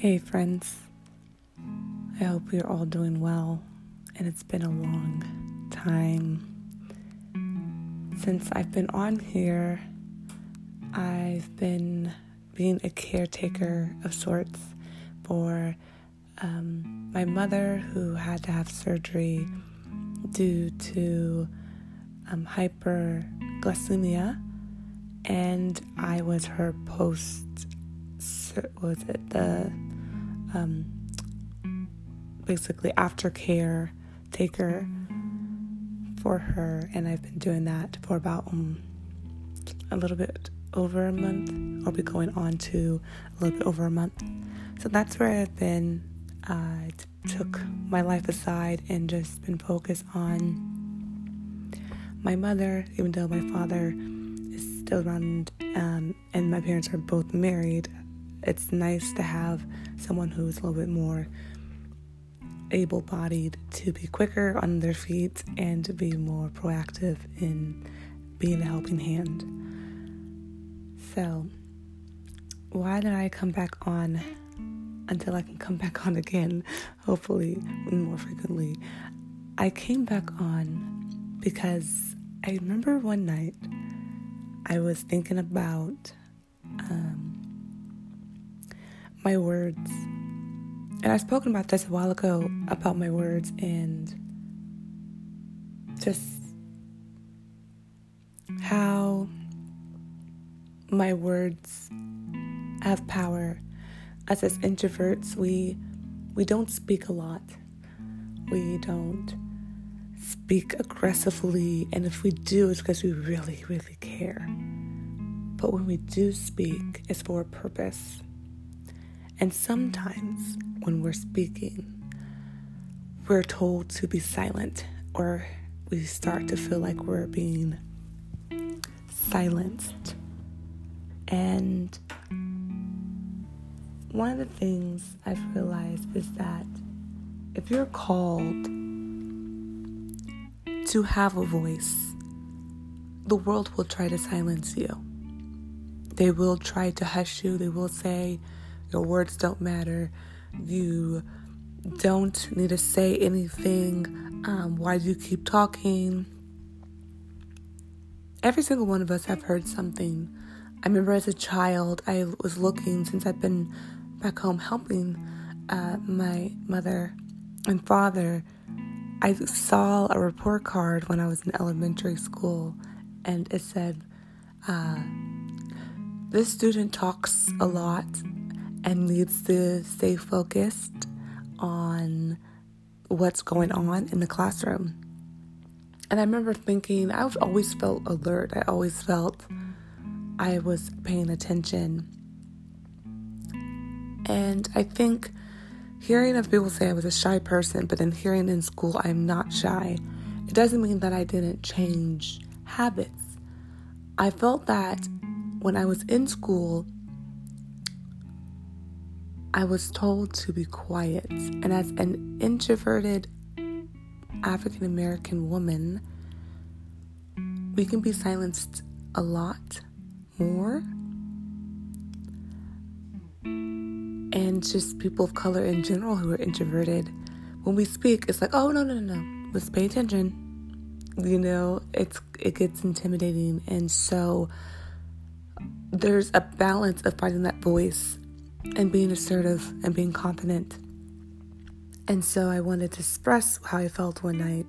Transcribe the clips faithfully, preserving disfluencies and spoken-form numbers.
Hey friends, I hope you're all doing well, and it's been a long time since I've been on here. I've been being a caretaker of sorts for um, my mother, who had to have surgery due to um, hyperglycemia, and I was her post, was it the Um, basically aftercare taker for her, and I've been doing that for about um, a little bit over a month. I'll be going on to a little bit over a month. So that's where I've been. Uh, I t- took my life aside and just been focused on my mother, even though my father is still around, um, and my parents are both married. It's nice to have someone who's a little bit more able-bodied to be quicker on their feet and to be more proactive in being a helping hand. So, why did I come back on until I can come back on again, hopefully, and more frequently? I came back on because I remember one night I was thinking about um, my words, and I've spoken about this a while ago, about my words and just how my words have power. Us as introverts, we we don't speak a lot. We don't speak aggressively, and if we do, it's because we really, really care. But when we do speak, it's for a purpose. And sometimes when we're speaking, we're told to be silent, or we start to feel like we're being silenced. And one of the things I've realized is that if you're called to have a voice, the world will try to silence you. They will try to hush you. They will say, your words don't matter. You don't need to say anything. Um, why do you keep talking? Every single one of us have heard something. I remember as a child, I was looking, since I've been back home helping uh, my mother and father, I saw a report card when I was in elementary school, and it said, uh, this student talks a lot and needs to stay focused on what's going on in the classroom. And I remember thinking, I've always felt alert. I always felt I was paying attention. And I think hearing of people say I was a shy person, but then hearing in school I'm not shy, it doesn't mean that I didn't change habits. I felt that when I was in school, I was told to be quiet, and as an introverted African American woman, we can be silenced a lot more, and just people of color in general who are introverted, when we speak, it's like, oh, no, no, no, no, let's pay attention, you know, it's it gets intimidating, and so there's a balance of finding that voice and being assertive and being confident. And so I wanted to express how I felt one night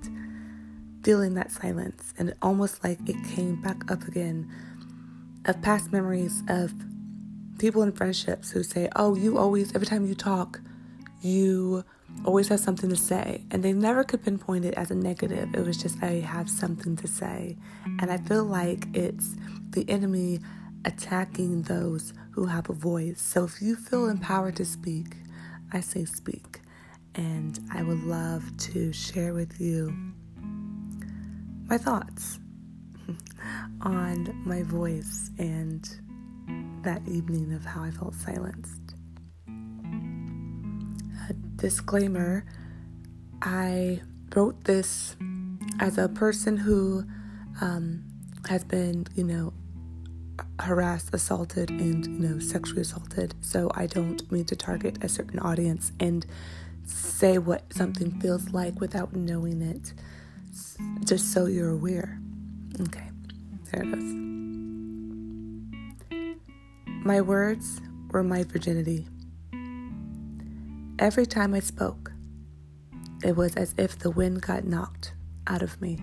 feeling that silence, and almost like it came back up again of past memories of people in friendships who say, oh, you always, every time you talk, you always have something to say, and they never could pinpoint it as a negative. It was just, I have something to say. And I feel like it's the enemy attacking those who have a voice. So if you feel empowered to speak, I say speak. And I would love to share with you my thoughts on my voice and that evening of how I felt silenced. A disclaimer, I wrote this as a person who um, has been, you know, harassed, assaulted, and, you know, sexually assaulted. So I don't mean to target a certain audience and say what something feels like without knowing it, just so you're aware. Okay, there it goes. My words were my virginity. Every time I spoke, it was as if the wind got knocked out of me.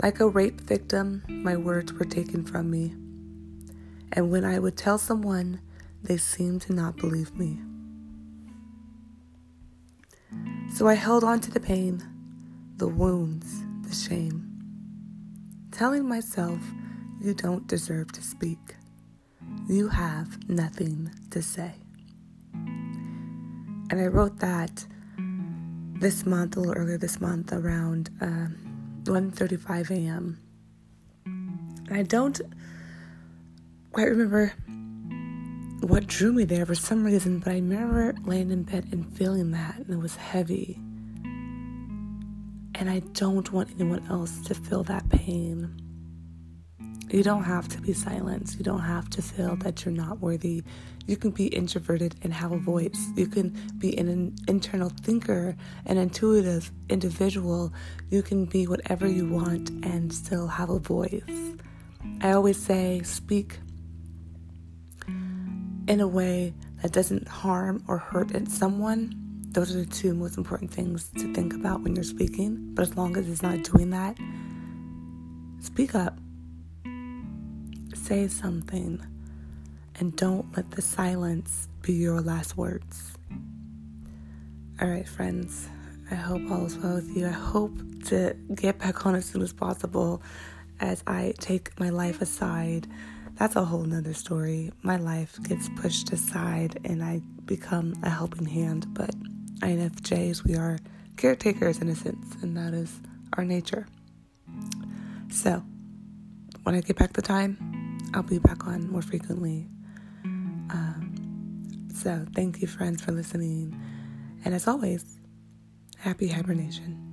Like a rape victim, my words were taken from me. And when I would tell someone, they seemed to not believe me. So I held on to the pain, the wounds, the shame, telling myself, you don't deserve to speak. You have nothing to say. And I wrote that this month, a little earlier this month, around uh, one thirty-five a.m. And I don't quite remember what drew me there for some reason, but I remember laying in bed and feeling that, and it was heavy. And I don't want anyone else to feel that pain. You don't have to be silenced. You don't have to feel that you're not worthy. You can be introverted and have a voice. You can be an internal thinker, an intuitive individual. You can be whatever you want and still have a voice. I always say, speak in a way that doesn't harm or hurt someone. Those are the two most important things to think about when you're speaking. But as long as it's not doing that, speak up. Say something, and don't let the silence be your last words. All right, friends, I hope all is well with you. I hope to get back on as soon as possible as I take my life aside. That's a whole nother story. My life gets pushed aside and I become a helping hand, but I N F Js, we are caretakers in a sense, and that is our nature. So when I get back the time, I'll be back on more frequently. Um, so thank you, friends, for listening. And as always, happy hibernation.